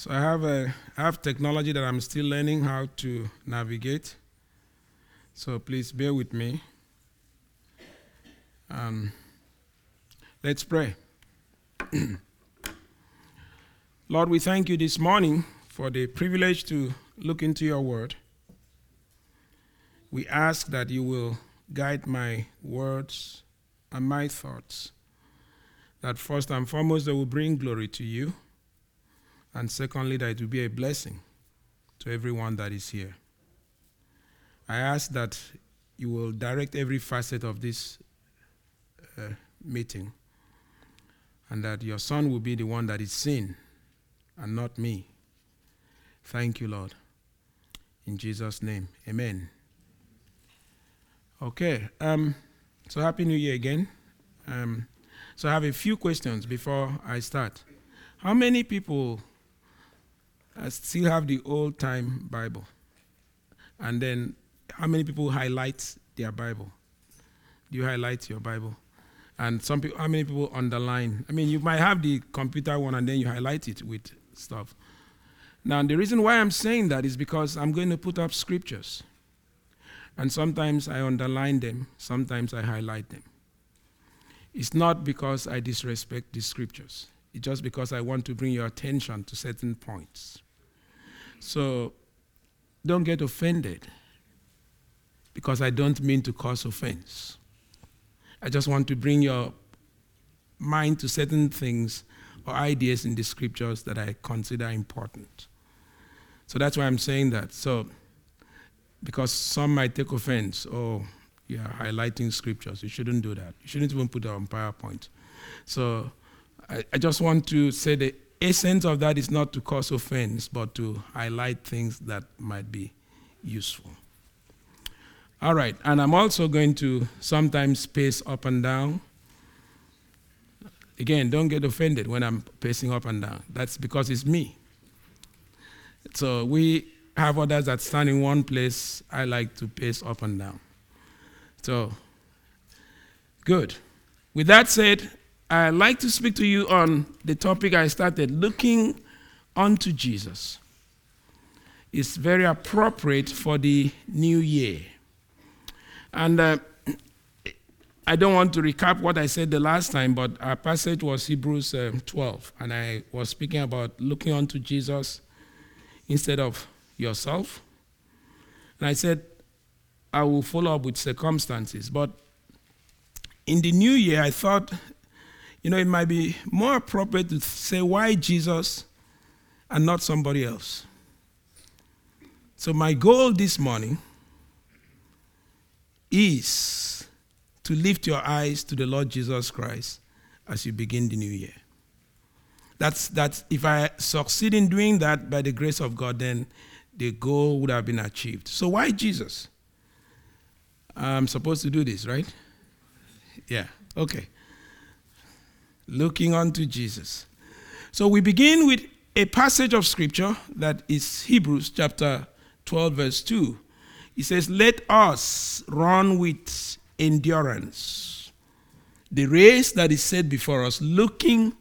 So I have technology that I'm still learning how to navigate. So please bear with me. Let's pray. Lord, we thank you this morning for the privilege to look into your word. We ask that you will guide my words and my thoughts, that first and foremost they will bring glory to you, and secondly that it will be a blessing to everyone that is here. I ask that you will direct every facet of this meeting, and that your son will be the one that is seen and not me. Thank you, Lord. In Jesus' name, amen. Okay, so Happy New Year again. So I have a few questions before I start. How many people still have the old time Bible? And then how many people highlight their Bible? Do you highlight your Bible? And some people, how many people underline? I mean, you might have the computer one and then you highlight it with stuff. Now, the reason why I'm saying that is because I'm going to put up scriptures. And sometimes I underline them, sometimes I highlight them. It's not because I disrespect the scriptures. It's just because I want to bring your attention to certain points. So don't get offended, because I don't mean to cause offense. I just want to bring your mind to certain things or ideas in the scriptures that I consider important. So that's why I'm saying that. So, because some might take offense, you're highlighting scriptures. You shouldn't do that. You shouldn't even put that on PowerPoint. So I just want to say the essence of that is not to cause offense, but to highlight things that might be useful. All right, and I'm also going to sometimes pace up and down. Again, don't get offended when I'm pacing up and down. That's because it's me. So we have others that stand in one place. I like to pace up and down. So, good. With that said, I'd like to speak to you on the topic I started, looking unto Jesus. It's very appropriate for the new year. And I don't want to recap what I said the last time, but our passage was Hebrews 12, and I was speaking about looking unto Jesus instead of yourself. And I said I will follow up with circumstances. But in the new year, I thought, it might be more appropriate to say why Jesus and not somebody else. So my goal this morning is to lift your eyes to the Lord Jesus Christ as you begin the new year. That's if I succeed in doing that by the grace of God, then the goal would have been achieved. So why Jesus? I'm supposed to do this, right? Yeah, okay. Looking unto Jesus. So we begin with a passage of scripture that is Hebrews chapter 12, verse 2. It says, "Let us run with endurance the race that is set before us, looking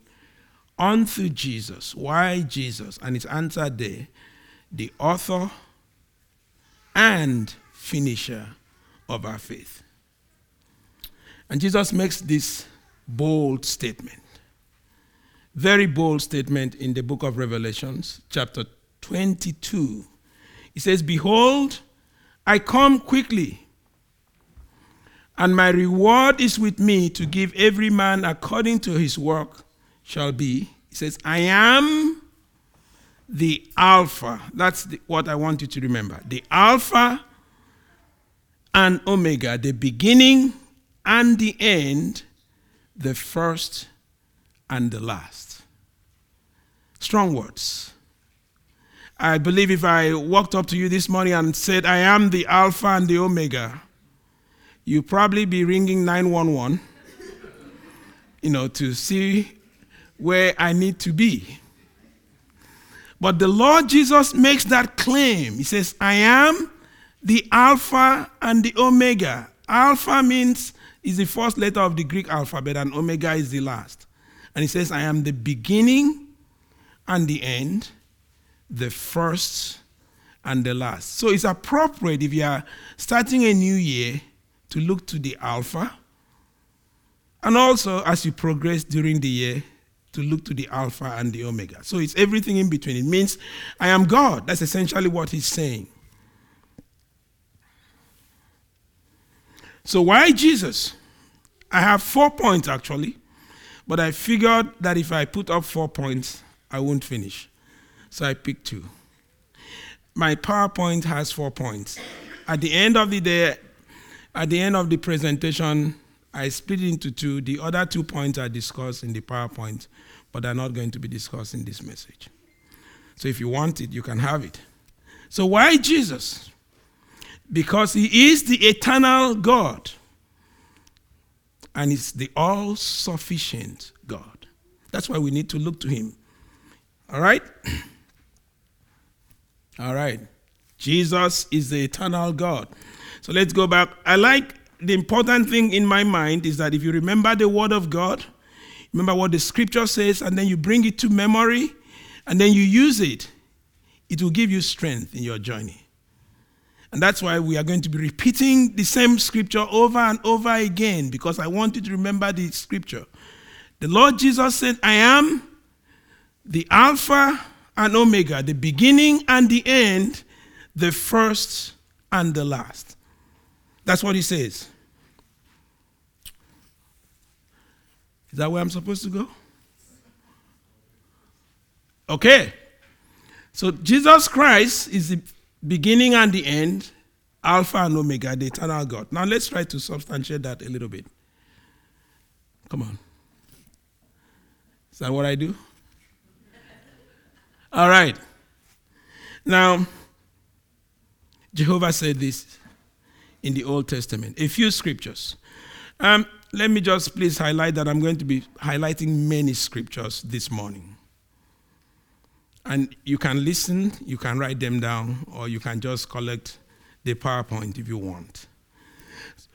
unto Jesus." Why Jesus? And it's answered there, the author and finisher of our faith. And Jesus makes this bold statement, very bold statement in the book of Revelations, chapter 22. He says, "Behold, I come quickly, and my reward is with me to give every man according to his work shall be." He says, "I am the Alpha." That's what I want you to remember. The Alpha and Omega, the beginning and the end, the first and the last. Strong words. I believe if I walked up to you this morning and said, "I am the Alpha and the Omega," you'd probably be ringing 911, to see where I need to be. But the Lord Jesus makes that claim. He says, "I am the Alpha and the Omega." Alpha is the first letter of the Greek alphabet, and Omega is the last. And he says, "I am the beginning and the end, the first and the last. So it's appropriate if you are starting a new year to look to the Alpha, and also as you progress during the year to look to the Alpha and the Omega. So it's everything in between. It means I am God. That's essentially what he's saying. So why Jesus? I have 4 points actually, but I figured that if I put up 4 points, I won't finish. So I picked 2. My PowerPoint has 4 points. At the end of the day, at the end of the presentation, I split it into 2. The other 2 points are discussed in the PowerPoint, but are not going to be discussed in this message. So if you want it, you can have it. So why Jesus? Because he is the eternal God, and he's the all-sufficient God. That's why we need to look to him. All right? All right. Jesus is the eternal God. So let's go back. The important thing in my mind is that if you remember the Word of God, remember what the Scripture says, and then you bring it to memory, and then you use it, it will give you strength in your journey. And that's why we are going to be repeating the same Scripture over and over again, because I want you to remember the Scripture. The Lord Jesus said, I am the Alpha and Omega, the beginning and the end, the first and the last. That's what he says. Is that where I'm supposed to go? Okay. So Jesus Christ is the beginning and the end, Alpha and Omega, the eternal God. Now let's try to substantiate that a little bit. Come on. Is that what I do? All right. Now, Jehovah said this in the Old Testament. A few scriptures. Let me just please highlight that I'm going to be highlighting many scriptures this morning. And you can listen, you can write them down, or you can just collect the PowerPoint if you want.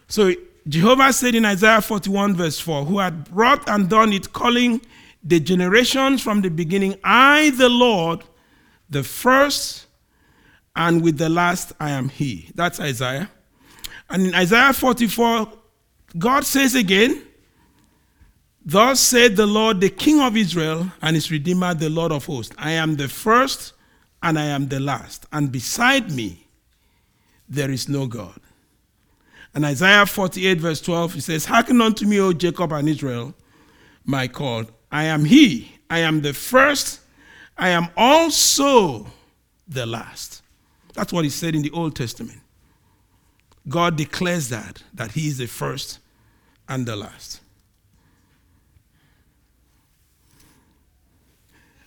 So Jehovah said in Isaiah 41 verse 4, who had brought and done it, calling the generations from the beginning, I, the Lord, the first, and with the last I am he. That's Isaiah. And in Isaiah 44, God says again, thus said the Lord, the King of Israel, and his Redeemer, the Lord of hosts. I am the first, and I am the last. And beside me, there is no God. And Isaiah 48, verse 12, he says, hearken unto me, O Jacob and Israel, my called. I am he. I am the first. I am also the last. That's what he said in the Old Testament. God declares that he is the first and the last.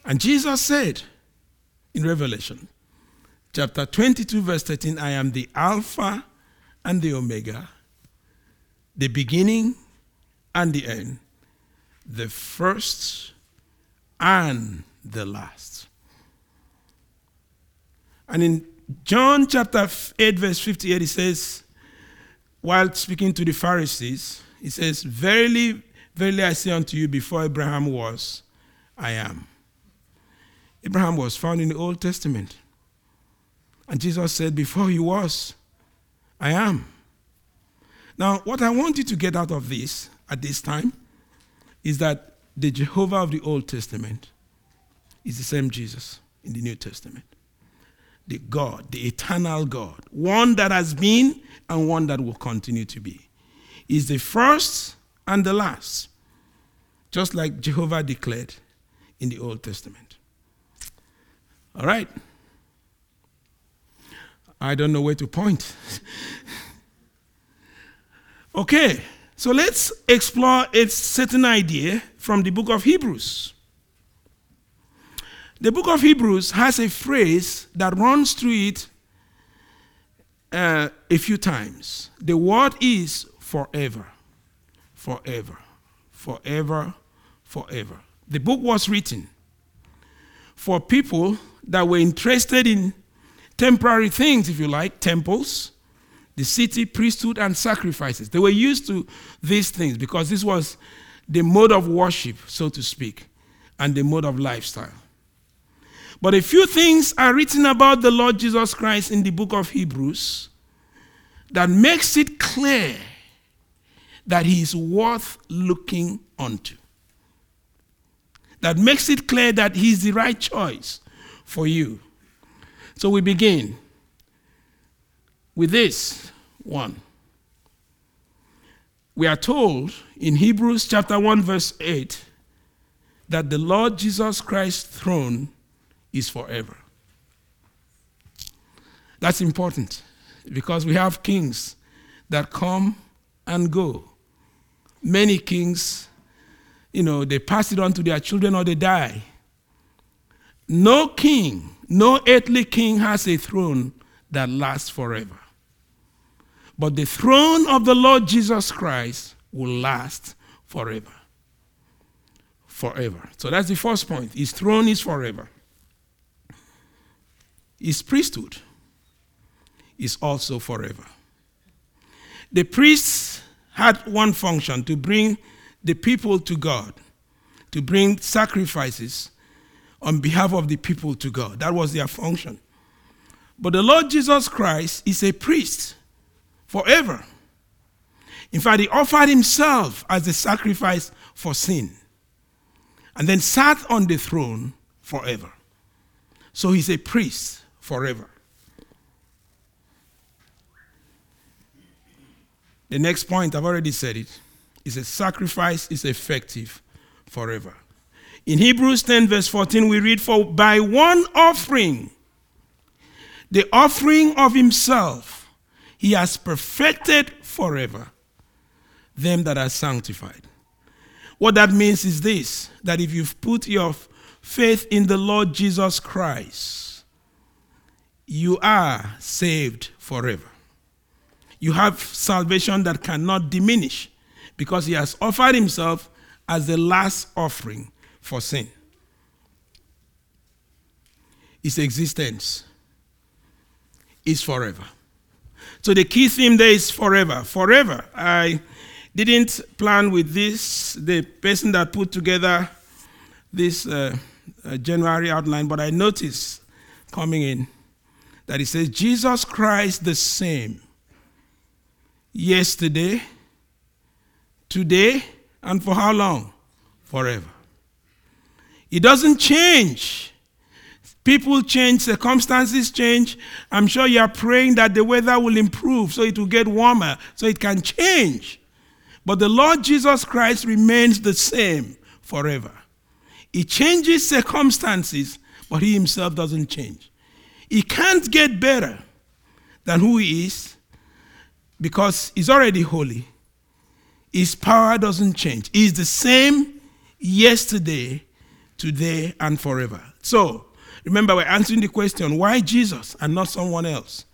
And Jesus said in Revelation chapter 22 verse 13, I am the Alpha and the Omega, the beginning and the end, the first and the last. And in John chapter 8 verse 58, he says, while speaking to the Pharisees, he says, verily, verily I say unto you, before Abraham was, I am. Abraham was found in the Old Testament. And Jesus said, before he was, I am. Now, what I want you to get out of this at this time is that the Jehovah of the Old Testament is the same Jesus in the New Testament. The God, the eternal God, one that has been and one that will continue to be, is the first and the last, just like Jehovah declared in the Old Testament. All right. I don't know where to point. Okay, so let's explore a certain idea from the book of Hebrews. The book of Hebrews has a phrase that runs through it a few times. The word is forever, forever, forever, forever. The book was written for people that were interested in temporary things, if you like, temples, the city, priesthood, and sacrifices. They were used to these things because this was the mode of worship, so to speak, and the mode of lifestyle. But a few things are written about the Lord Jesus Christ in the book of Hebrews that makes it clear that he is worth looking unto. That makes it clear that he is the right choice for you. So we begin with this one. We are told in Hebrews chapter 1 verse 8 that the Lord Jesus Christ's throne is forever. That's important because we have kings that come and go. Many kings, they pass it on to their children or they die. No earthly king has a throne that lasts forever. But the throne of the Lord Jesus Christ will last forever. Forever. So that's the first point. His throne is forever. His priesthood is also forever. The priests had one function, to bring the people to God, to bring sacrifices on behalf of the people to God. That was their function. But the Lord Jesus Christ is a priest forever. In fact, he offered himself as a sacrifice for sin and then sat on the throne forever. So he's a priest forever. The next point, I've already said it, is a sacrifice is effective forever. In Hebrews 10 verse 14 we read, "For by one offering, the offering of himself, he has perfected forever them that are sanctified." What that means is this, that if you've put your faith in the Lord Jesus Christ, you are saved forever. You have salvation that cannot diminish because he has offered himself as the last offering for sin. His existence is forever. So the key theme there is forever. Forever. I didn't plan with this, the person that put together this January outline, but I noticed coming in that it says, Jesus Christ the same. Yesterday, today, and for how long? Forever. It doesn't change. People change, circumstances change. I'm sure you are praying that the weather will improve so it will get warmer, so it can change. But the Lord Jesus Christ remains the same forever. He changes circumstances, but he himself doesn't change. He can't get better than who he is, because he's already holy. His power doesn't change. He's the same yesterday, today, and forever. So, remember, we're answering the question, why Jesus and not someone else?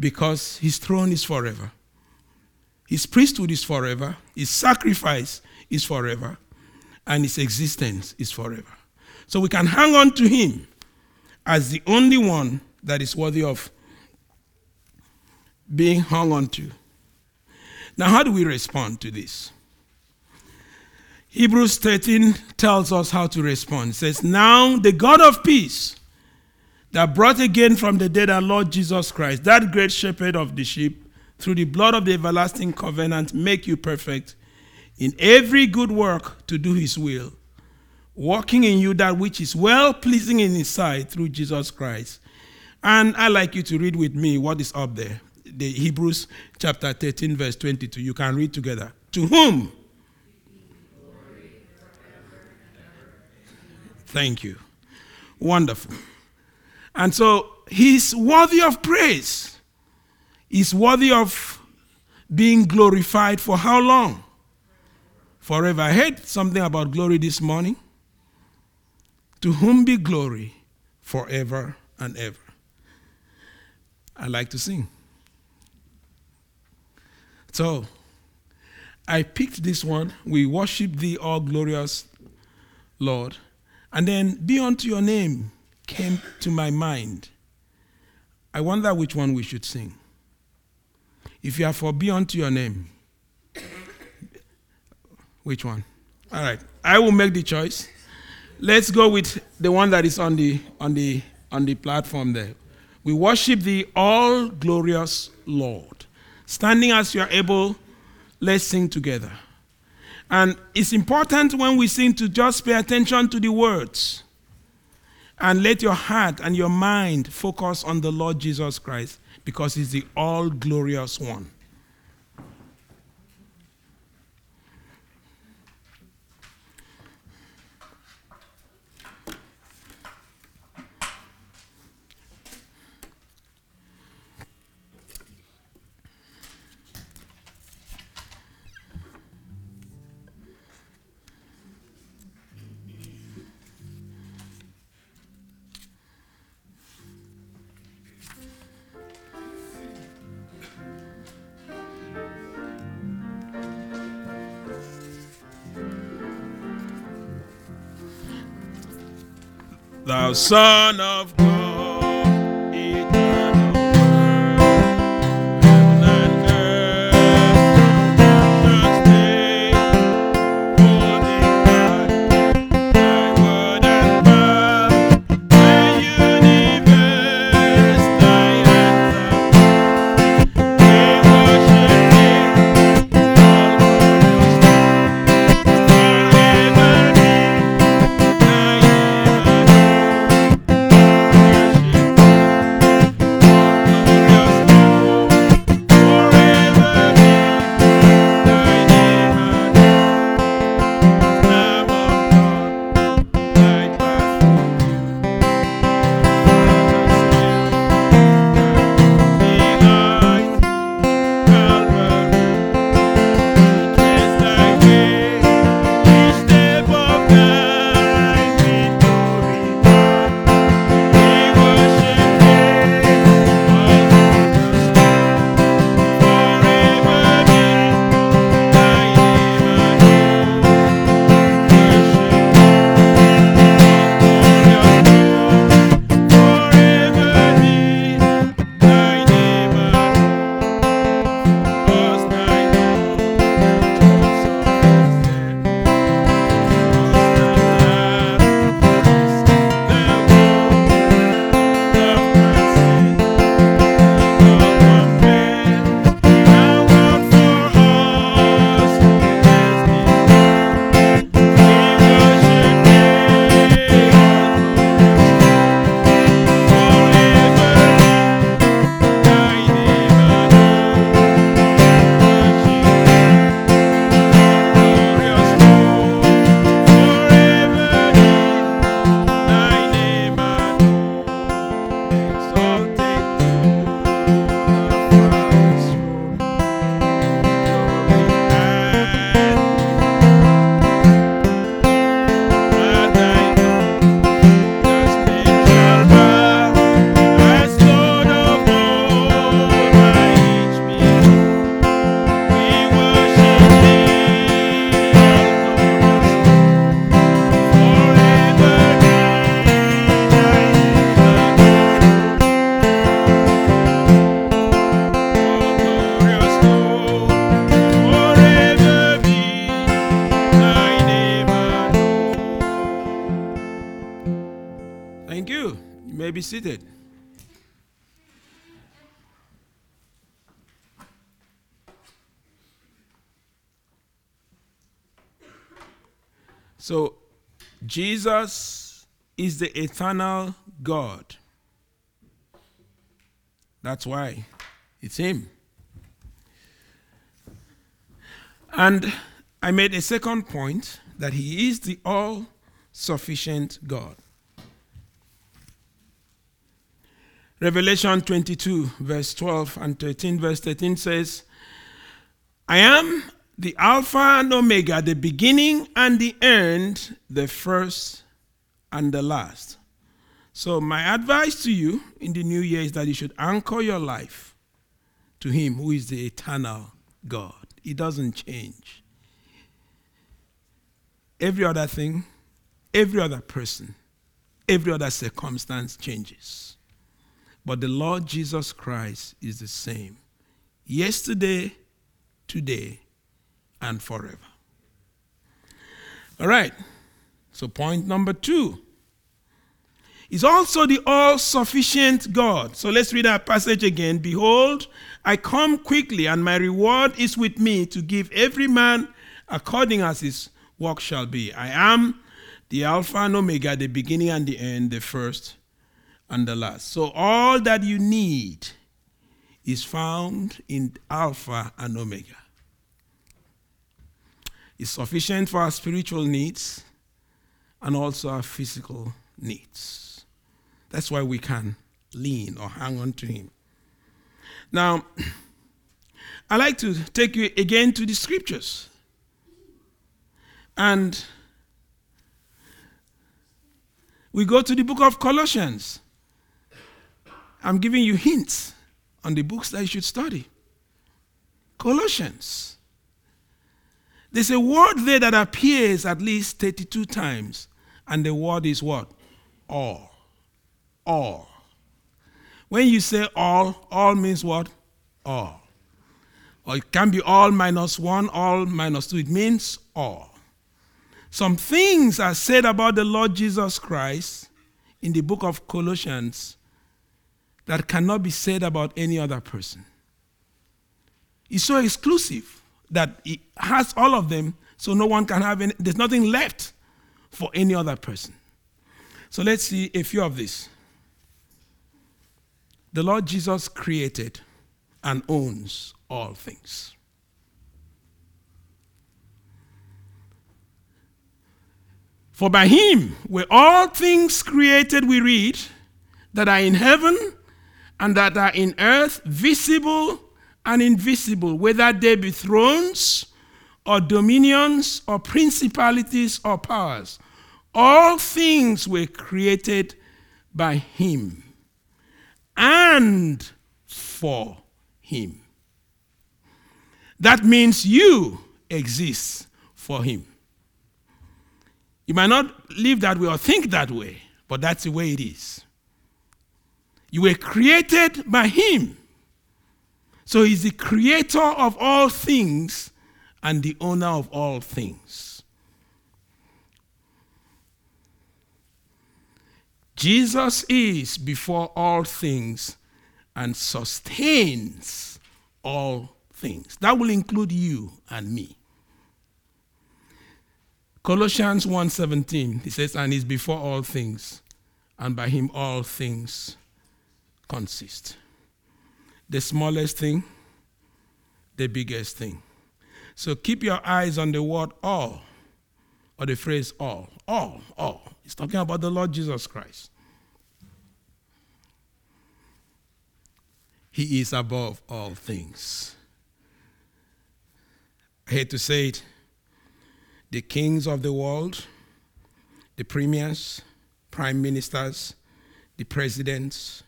Because his throne is forever. His priesthood is forever. His sacrifice is forever. And his existence is forever. So we can hang on to him as the only one that is worthy of being hung on to. Now, how do we respond to this? Hebrews 13 tells us how to respond. It says, "Now the God of peace that brought again from the dead our Lord Jesus Christ, that great shepherd of the sheep, through the blood of the everlasting covenant, make you perfect in every good work to do his will, working in you that which is well-pleasing in his sight through Jesus Christ." And I'd like you to read with me what is up there. The Hebrews chapter 13 verse 22. You can read together. To whom? Thank you. Wonderful. And so he's worthy of praise. He's worthy of being glorified for how long? Forever. I heard something about glory this morning. To whom be glory forever and ever. I like to sing. So, I picked this one. We worship thee, all glorious Lord. And then, be unto your name came to my mind. I wonder which one we should sing. If you are for be unto your name. Which one? All right. I will make the choice. Let's go with the one that is on the platform there. We worship the all-glorious Lord. Standing as you are able, let's sing together. And it's important when we sing to just pay attention to the words. And let your heart and your mind focus on the Lord Jesus Christ, because he's the all-glorious one. Thou Son of God. Seated. So, Jesus is the eternal God. That's why it's him. And I made a second point, that he is the all-sufficient God. Revelation 22, verse 12 and 13. Verse 13 says, I am the Alpha and Omega, the beginning and the end, the first and the last. So my advice to you in the new year is that you should anchor your life to him who is the eternal God. He doesn't change. Every other thing, every other person, every other circumstance changes. But the Lord Jesus Christ is the same, yesterday, today, and forever. All right, So point number 2 is also the all-sufficient God. So let's read our passage again. Behold, I come quickly, and my reward is with me to give every man according as his work shall be. I am the Alpha and Omega, the beginning and the end, the first and the last. So all that you need is found in Alpha and Omega. It's sufficient for our spiritual needs and also our physical needs. That's why we can lean or hang on to him. Now, I'd like to take you again to the scriptures. And we go to the book of Colossians. I'm giving you hints on the books that you should study. Colossians. There's a word there that appears at least 32 times. And the word is what? All. All. When you say all means what? All. Or it can be all minus 1, all minus 2. It means all. Some things are said about the Lord Jesus Christ in the book of Colossians that cannot be said about any other person. It's so exclusive that it has all of them, so no one can have any, there's nothing left for any other person. So let's see a few of these. The Lord Jesus created and owns all things. For by him were all things created, we read, that are in heaven and that are in earth, visible and invisible, whether they be thrones or dominions or principalities or powers. All things were created by him and for him. That means you exist for him. You might not live that way or think that way, but that's the way it is. You were created by him. So he's the creator of all things and the owner of all things. Jesus is before all things and sustains all things. That will include you and me. Colossians 1:17, he says, and he's before all things, and by him all things consist. The smallest thing, the biggest thing. So keep your eyes on the word all, or the phrase all. It's talking about the Lord Jesus Christ. He is above all things. I hate to say it, the kings of the world, the premiers, prime ministers, the presidents,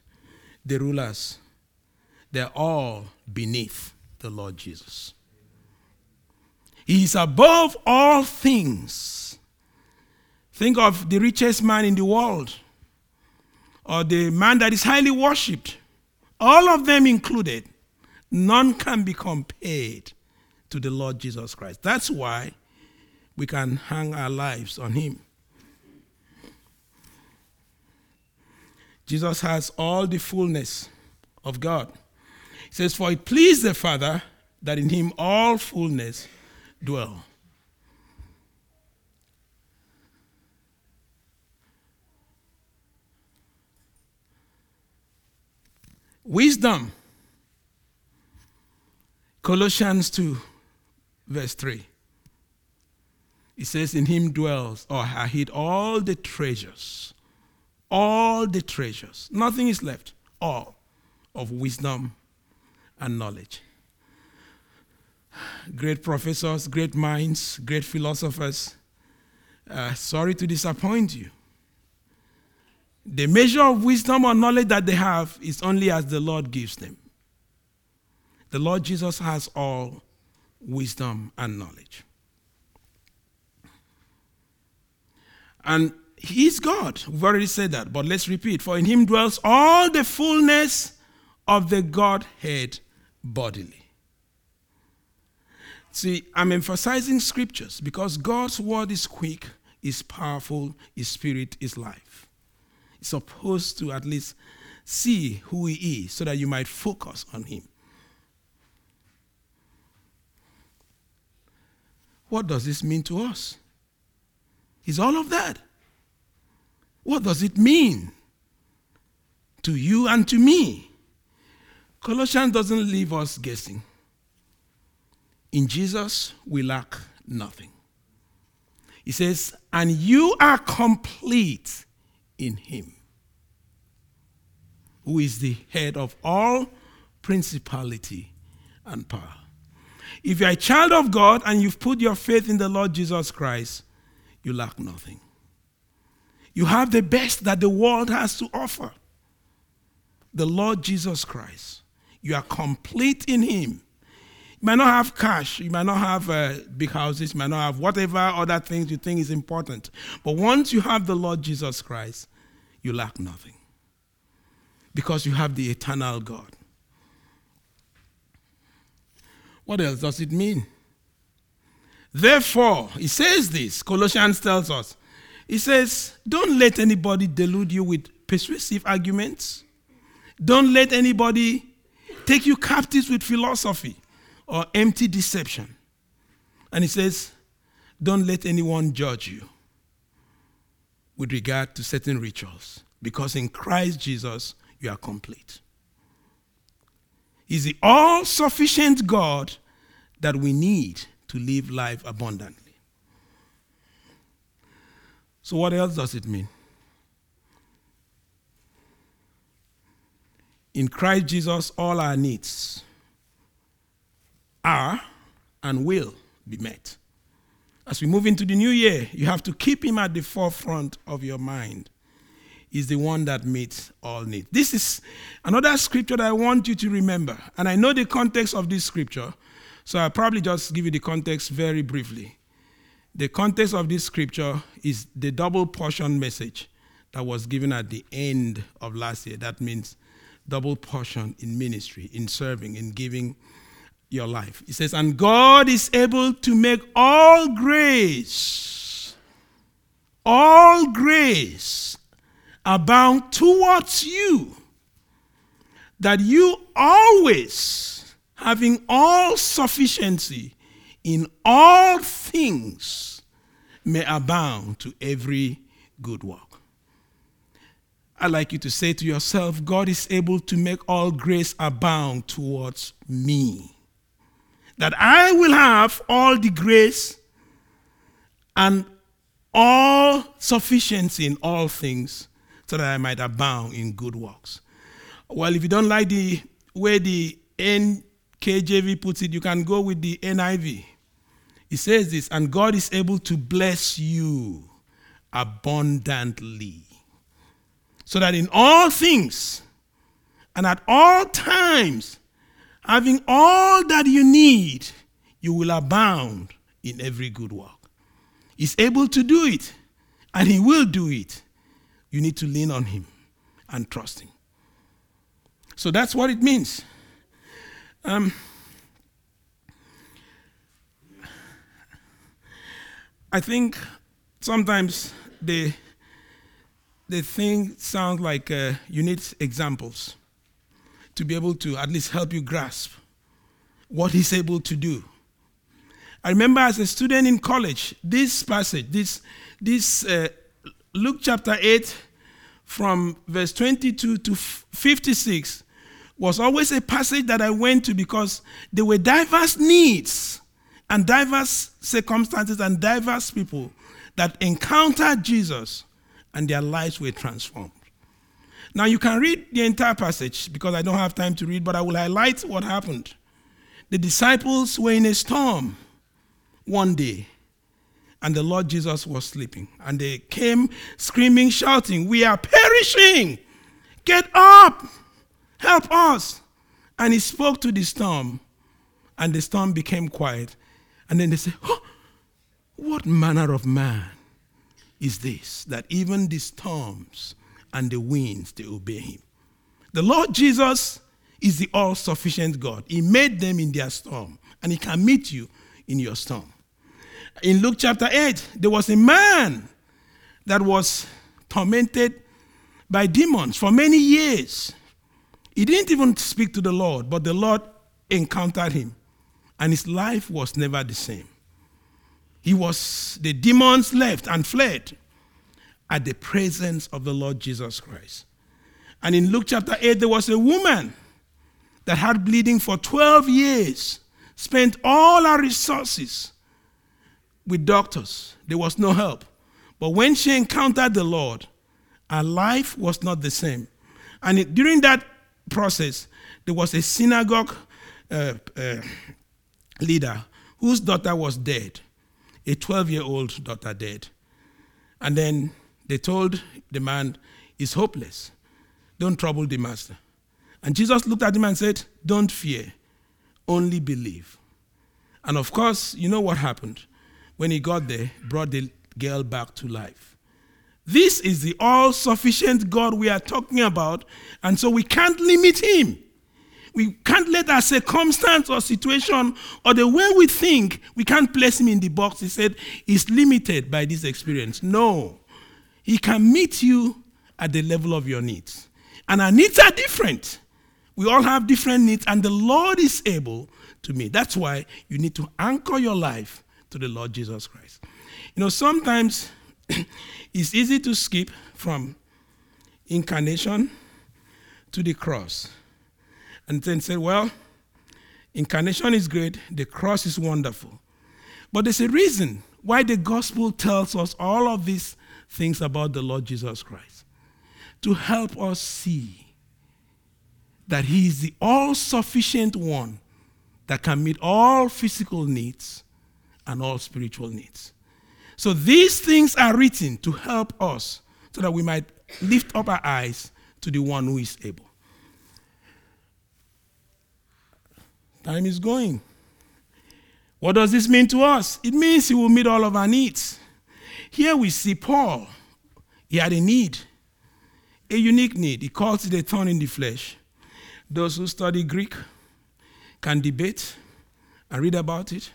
the rulers, they're all beneath the Lord Jesus. He is above all things. Think of the richest man in the world, or the man that is highly worshipped. All of them included. None can be compared to the Lord Jesus Christ. That's why we can hang our lives on him. Jesus has all the fullness of God. He says, for it pleased the Father that in him all fullness dwell. Wisdom. Colossians 2, verse 3. It says, in him dwells or are hid all the treasures. All the treasures. Nothing is left. All of wisdom and knowledge. Great professors, great minds, great philosophers. Sorry to disappoint you. The measure of wisdom or knowledge that they have is only as the Lord gives them. The Lord Jesus has all wisdom and knowledge. And he is God. We've already said that, but let's repeat. For in him dwells all the fullness of the Godhead bodily. See, I'm emphasizing scriptures because God's word is quick, is powerful, his spirit is life. It's supposed to at least see who he is so that you might focus on him. What does this mean to us? Is all of that. What does it mean to you and to me? Colossians doesn't leave us guessing. In Jesus, we lack nothing. He says, and you are complete in him, who is the head of all principality and power. If you're a child of God and you've put your faith in the Lord Jesus Christ, you lack nothing. You have the best that the world has to offer. The Lord Jesus Christ. You are complete in him. You might not have cash. You might not have big houses. You might not have whatever other things you think is important. But once you have the Lord Jesus Christ, you lack nothing. Because you have the eternal God. What else does it mean? Therefore, he says this, Colossians tells us, he says, don't let anybody delude you with persuasive arguments. Don't let anybody take you captives with philosophy or empty deception. And he says, don't let anyone judge you with regard to certain rituals, because in Christ Jesus, you are complete. He's the all-sufficient God that we need to live life abundantly. So what else does it mean? In Christ Jesus, all our needs are and will be met. As we move into the new year, you have to keep him at the forefront of your mind. He's the one that meets all needs. This is another scripture that I want you to remember. And I know the context of this scripture, so I'll probably just give you the context very briefly. The context of this scripture is the double portion message that was given at the end of last year. That means double portion in ministry, in serving, in giving your life. It says, and God is able to make all grace abound towards you, that you always, having all sufficiency, in all things may abound to every good work. I'd like you to say to yourself, God is able to make all grace abound towards me, that I will have all the grace and all sufficiency in all things, so that I might abound in good works. Well, if you don't like the way the NKJV puts it, you can go with the NIV. It says this, and God is able to bless you abundantly, so that in all things and at all times, having all that you need, you will abound in every good work. He's able to do it, and he will do it. You need to lean on him and trust him. So that's what it means. I think sometimes the thing sounds like you need examples to be able to at least help you grasp what he's able to do. I remember as a student in college, this passage, this Luke chapter 8 from verse 22 to 56 was always a passage that I went to because there were diverse needs and diverse circumstances and diverse people that encountered Jesus, and their lives were transformed. Now, you can read the entire passage because I don't have time to read, but I will highlight what happened. The disciples were in a storm one day, and the Lord Jesus was sleeping. And they came screaming, shouting, "We are perishing! Get up! Help us!" And he spoke to the storm, and the storm became quiet. And then they said, "Oh, what manner of man is this, that even the storms and the winds, they obey him?" The Lord Jesus is the all-sufficient God. He made them in their storm, and he can meet you in your storm. In Luke chapter 8, there was a man that was tormented by demons for many years. He didn't even speak to the Lord, but the Lord encountered him, and his life was never the same. The demons left and fled at the presence of the Lord Jesus Christ. And in Luke chapter 8, there was a woman that had bleeding for 12 years, spent all her resources with doctors. There was no help. But when she encountered the Lord, her life was not the same. And during that process, there was a synagogue leader whose daughter was dead, a 12-year-old daughter dead. And then they told the man, "He's hopeless. Don't trouble the master." And Jesus looked at him and said, "Don't fear, only believe." And of course, you know what happened. When he got there, brought the girl back to life. This is the all-sufficient God we are talking about, and so we can't limit him. We can't let our circumstance or situation or the way we think, we can't place him in the box. He said, he's limited by this experience. No, he can meet you at the level of your needs. And our needs are different. We all have different needs, and the Lord is able to meet. That's why you need to anchor your life to the Lord Jesus Christ. You know, sometimes it's easy to skip from incarnation to the cross and then say, well, incarnation is great, the cross is wonderful. But there's a reason why the gospel tells us all of these things about the Lord Jesus Christ, to help us see that he is the all-sufficient one that can meet all physical needs and all spiritual needs. So these things are written to help us so that we might lift up our eyes to the one who is able. Time is going. What does this mean to us? It means he will meet all of our needs. Here we see Paul. He had a need, a unique need. He calls it a thorn in the flesh. Those who study Greek can debate and read about it,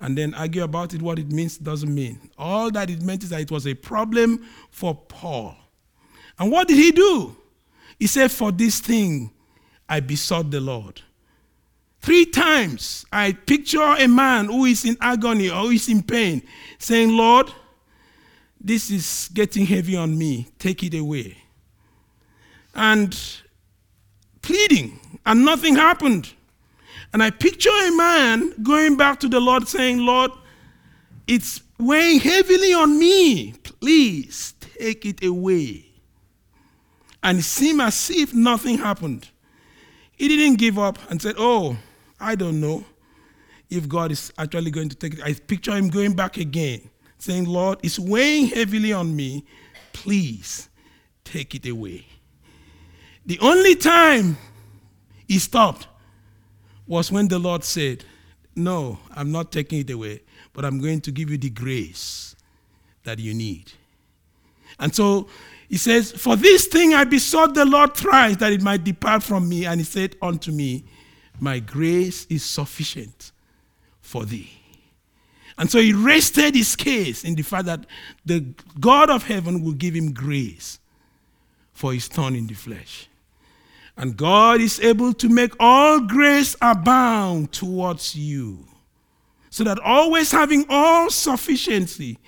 and then argue about it, what it means, doesn't mean. All that it meant is that it was a problem for Paul. And what did he do? He said, "For this thing, I besought the Lord." 3 times, I picture a man who is in agony or who is in pain, saying, "Lord, this is getting heavy on me. Take it away." And pleading, and nothing happened. And I picture a man going back to the Lord saying, "Lord, it's weighing heavily on me. Please take it away." And it seemed as if nothing happened. He didn't give up and said, "Oh, I don't know if God is actually going to take it." I picture him going back again, saying, "Lord, it's weighing heavily on me. Please take it away." The only time he stopped was when the Lord said, "No, I'm not taking it away, but I'm going to give you the grace that you need." And so he says, "For this thing I besought the Lord thrice, that it might depart from me. And he said unto me, my grace is sufficient for thee." And so he rested his case in the fact that the God of heaven will give him grace for his thorn in the flesh. And God is able to make all grace abound towards you, so that always having all sufficiency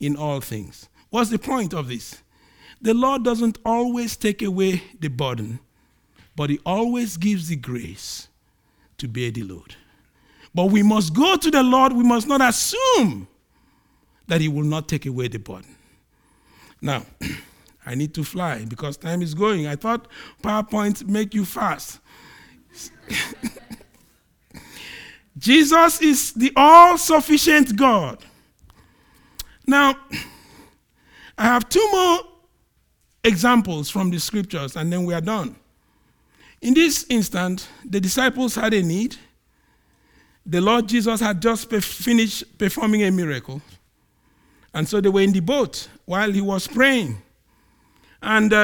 in all things. What's the point of this? The Lord doesn't always take away the burden, but he always gives the grace to bear the load. But we must go to the Lord. We must not assume that he will not take away the burden. Now, I need to fly because time is going. I thought PowerPoints make you fast. Jesus is the all-sufficient God. Now, I have 2 more examples from the scriptures, and then we are done. In this instant, the disciples had a need. The Lord Jesus had just finished performing a miracle. And so they were in the boat while he was praying. And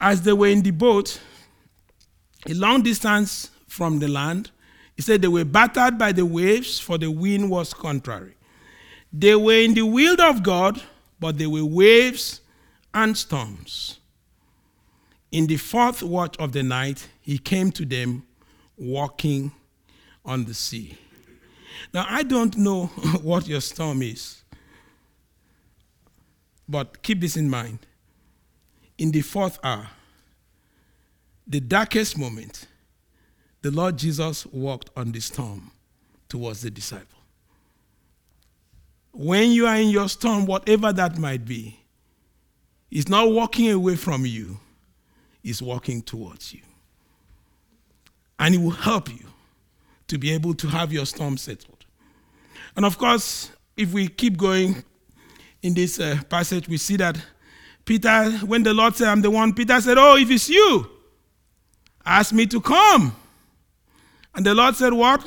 as they were in the boat, a long distance from the land, he said they were battered by the waves, for the wind was contrary. They were in the will of God, but they were waves and storms. In the fourth watch of the night, he came to them walking on the sea. Now, I don't know what your storm is, but keep this in mind. In the fourth hour, the darkest moment, the Lord Jesus walked on the storm towards the disciple. When you are in your storm, whatever that might be, he's not walking away from you, he's walking towards you. And it will help you to be able to have your storm settled. And of course, if we keep going in this passage, we see that Peter, when the Lord said, I'm the one, Peter said, oh, if it's you, ask me to come. And the Lord said, what?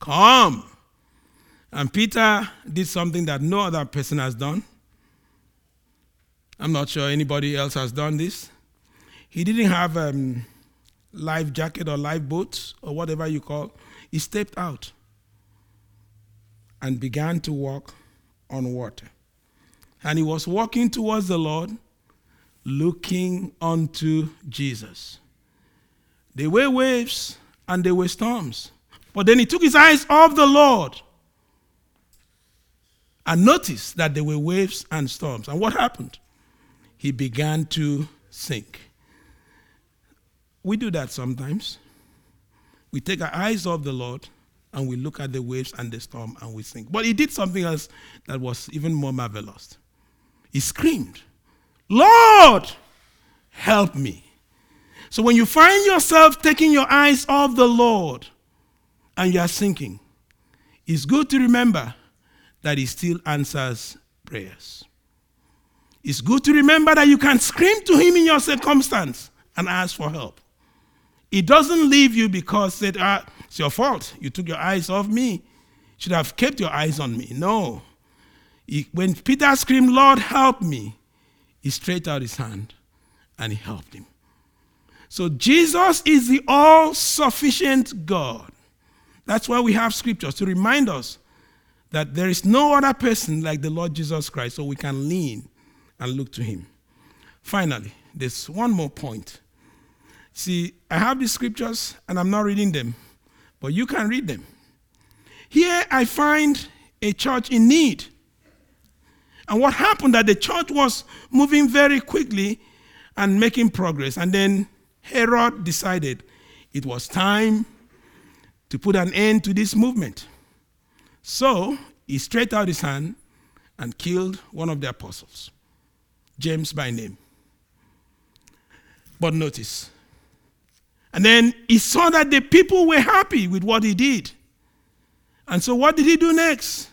Come. And Peter did something that no other person has done. I'm not sure anybody else has done this. He didn't have a life jacket or lifeboat or whatever you call. He stepped out and began to walk on water. And he was walking towards the Lord, looking unto Jesus. There were waves and there were storms. But then he took his eyes off the Lord and noticed that there were waves and storms. And what happened? He began to sink. We do that sometimes. We take our eyes off the Lord and we look at the waves and the storm and we sink. But he did something else that was even more marvelous. He screamed, Lord, help me. So when you find yourself taking your eyes off the Lord and you are sinking, it's good to remember that he still answers prayers. It's good to remember that you can scream to him in your circumstance and ask for help. He doesn't leave you because said, it's your fault. You took your eyes off me. You should have kept your eyes on me. No. When Peter screamed, Lord, help me, he stretched out his hand and he helped him. So Jesus is the all-sufficient God. That's why we have scriptures, to remind us that there is no other person like the Lord Jesus Christ, so we can lean and look to him. Finally, there's one more point. See, I have these scriptures and I'm not reading them, but you can read them. Here I find a church in need. And what happened that the church was moving very quickly and making progress. And then Herod decided it was time to put an end to this movement. So he stretched out his hand and killed one of the apostles, James by name. But notice. And then he saw that the people were happy with what he did. And so what did he do next?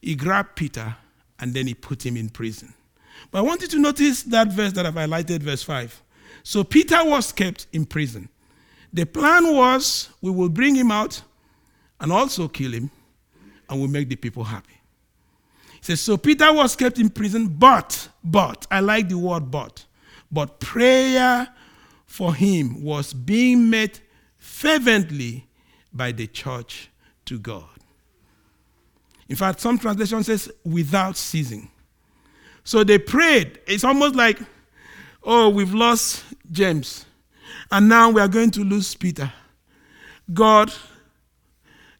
He grabbed Peter and then he put him in prison. But I want you to notice that verse that I've highlighted, verse 5. So Peter was kept in prison. The plan was, we will bring him out and also kill him, and we'll make the people happy. He says, so Peter was kept in prison, but, I like the word but prayer for him was being met fervently by the church to God. In fact, some translation says, without ceasing. So they prayed. It's almost like, oh, we've lost James, and now we are going to lose Peter. God,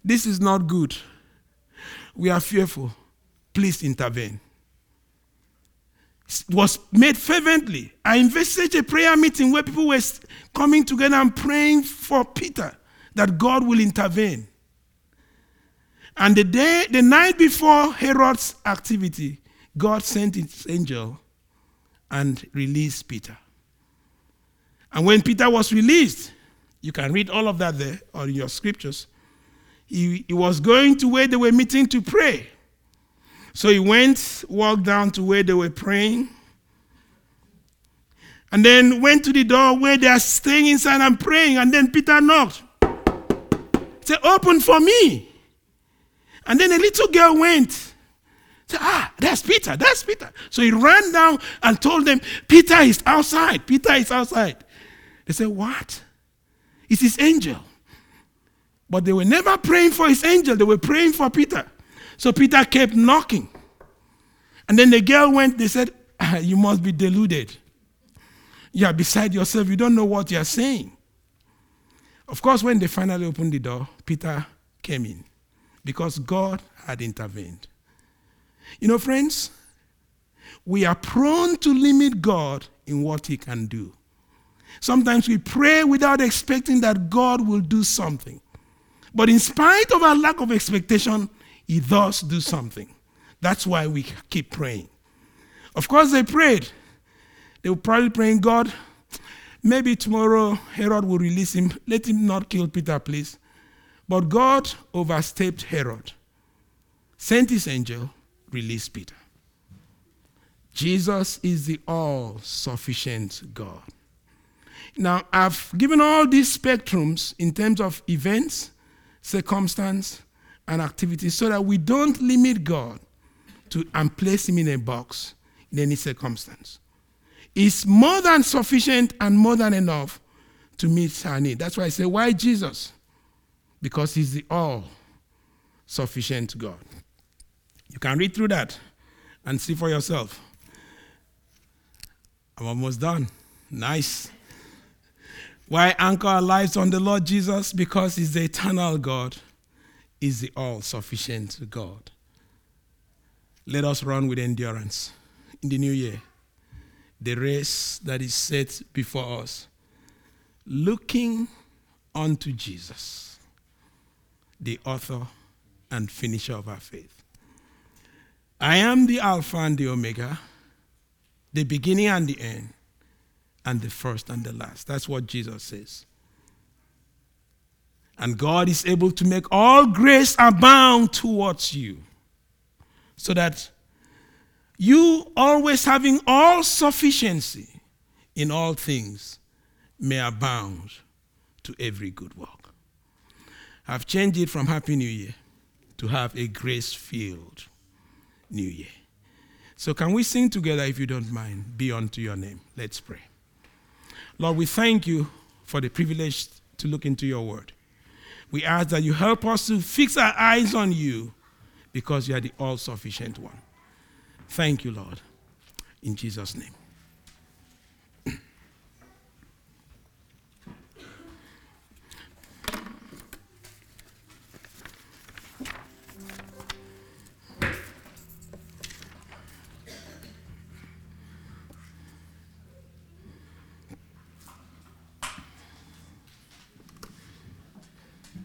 this is not good. We are fearful. Please intervene. It was made fervently. I envisaged a prayer meeting where people were coming together and praying for Peter that God will intervene. And the night before Herod's activity, God sent his angel and released Peter. And when Peter was released, you can read all of that there or in your scriptures, he was going to where they were meeting to pray. So he walked down to where they were praying, and then went to the door where they are staying inside and praying, and then Peter knocked. He said, open for me. And then a little girl went. He said, that's Peter. So he ran down and told them, Peter is outside. They said, what? It's his angel. But they were never praying for his angel. They were praying for Peter. So Peter kept knocking. And then the girl went, they said, you must be deluded. You are beside yourself. You don't know what you are saying. Of course, when they finally opened the door, Peter came in because God had intervened. You know, friends, we are prone to limit God in what he can do. Sometimes we pray without expecting that God will do something. But in spite of our lack of expectation, he does do something. That's why we keep praying. Of course, they prayed. They were probably praying, God, maybe tomorrow Herod will release him. Let him not kill Peter, please. But God overstepped Herod, sent his angel, released Peter. Jesus is the all-sufficient God. Now, I've given all these spectrums in terms of events, circumstance, and activities so that we don't limit God and place him in a box in any circumstance. It's more than sufficient and more than enough to meet our need. That's why I say, why Jesus? Because he's the all-sufficient God. You can read through that and see for yourself. I'm almost done. Nice. Why anchor our lives on the Lord Jesus? Because he's the eternal God, he's the all-sufficient God. Let us run with endurance in the new year, the race that is set before us, looking unto Jesus, the author and finisher of our faith. I am the Alpha and the Omega, the beginning and the end, and the first and the last. That's what Jesus says. And God is able to make all grace abound towards you, so that you, always having all sufficiency in all things, may abound to every good work. I've changed it from Happy New Year to have a grace-filled New Year. So can we sing together, if you don't mind, Be Unto Your Name. Let's pray. Lord, we thank you for the privilege to look into your word. We ask that you help us to fix our eyes on you, because you are the all-sufficient one. Thank you, Lord. In Jesus' name.